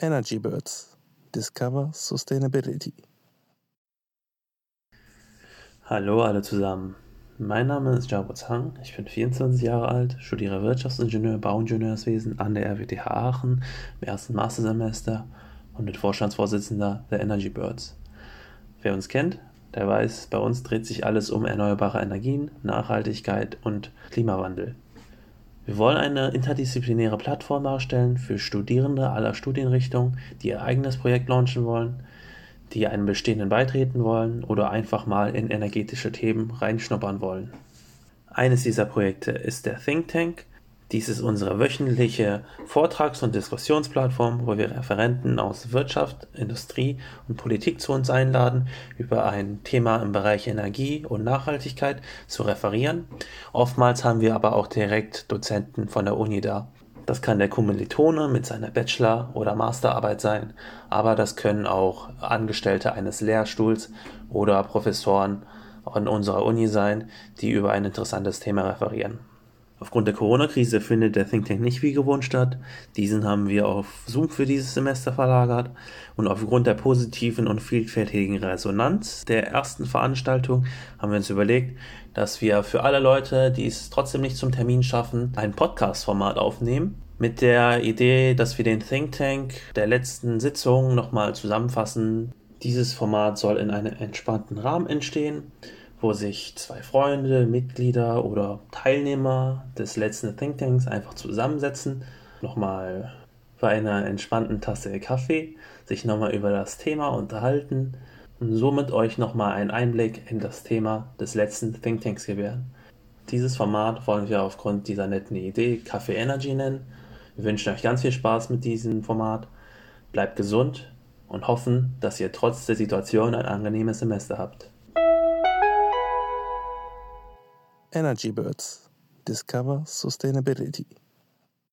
Energy Birds – Discover Sustainability. Hallo alle zusammen, mein Name ist Jarbo Zhang, ich bin 24 Jahre alt, studiere Wirtschaftsingenieur, Bauingenieurswesen an der RWTH Aachen im ersten Mastersemester und bin Vorstandsvorsitzender der Energy Birds. Wer uns kennt, der weiß, bei uns dreht sich alles um erneuerbare Energien, Nachhaltigkeit und Klimawandel. Wir wollen eine interdisziplinäre Plattform darstellen für Studierende aller Studienrichtungen, die ihr eigenes Projekt launchen wollen, die einem bestehenden beitreten wollen oder einfach mal in energetische Themen reinschnuppern wollen. Eines dieser Projekte ist der Think Tank. Dies ist unsere wöchentliche Vortrags- und Diskussionsplattform, wo wir Referenten aus Wirtschaft, Industrie und Politik zu uns einladen, über ein Thema im Bereich Energie und Nachhaltigkeit zu referieren. Oftmals haben wir aber auch direkt Dozenten von der Uni da. Das kann der Kommilitone mit seiner Bachelor- oder Masterarbeit sein, aber das können auch Angestellte eines Lehrstuhls oder Professoren an unserer Uni sein, die über ein interessantes Thema referieren. Aufgrund der Corona-Krise findet der Think Tank nicht wie gewohnt statt. Diesen haben wir auf Zoom für dieses Semester verlagert und aufgrund der positiven und vielfältigen Resonanz der ersten Veranstaltung haben wir uns überlegt, dass wir für alle Leute, die es trotzdem nicht zum Termin schaffen, ein Podcast-Format aufnehmen. Mit der Idee, dass wir den Think Tank der letzten Sitzung nochmal zusammenfassen. Dieses Format soll in einem entspannten Rahmen entstehen, wo sich zwei Freunde, Mitglieder oder Teilnehmer des letzten Think Tanks einfach zusammensetzen, nochmal bei einer entspannten Tasse Kaffee, sich nochmal über das Thema unterhalten und somit euch nochmal einen Einblick in das Thema des letzten Think Tanks gewähren. Dieses Format wollen wir aufgrund dieser netten Idee Kaffee Energy nennen. Wir wünschen euch ganz viel Spaß mit diesem Format, bleibt gesund und hoffen, dass ihr trotz der Situation ein angenehmes Semester habt. Energy Birds – Discover Sustainability.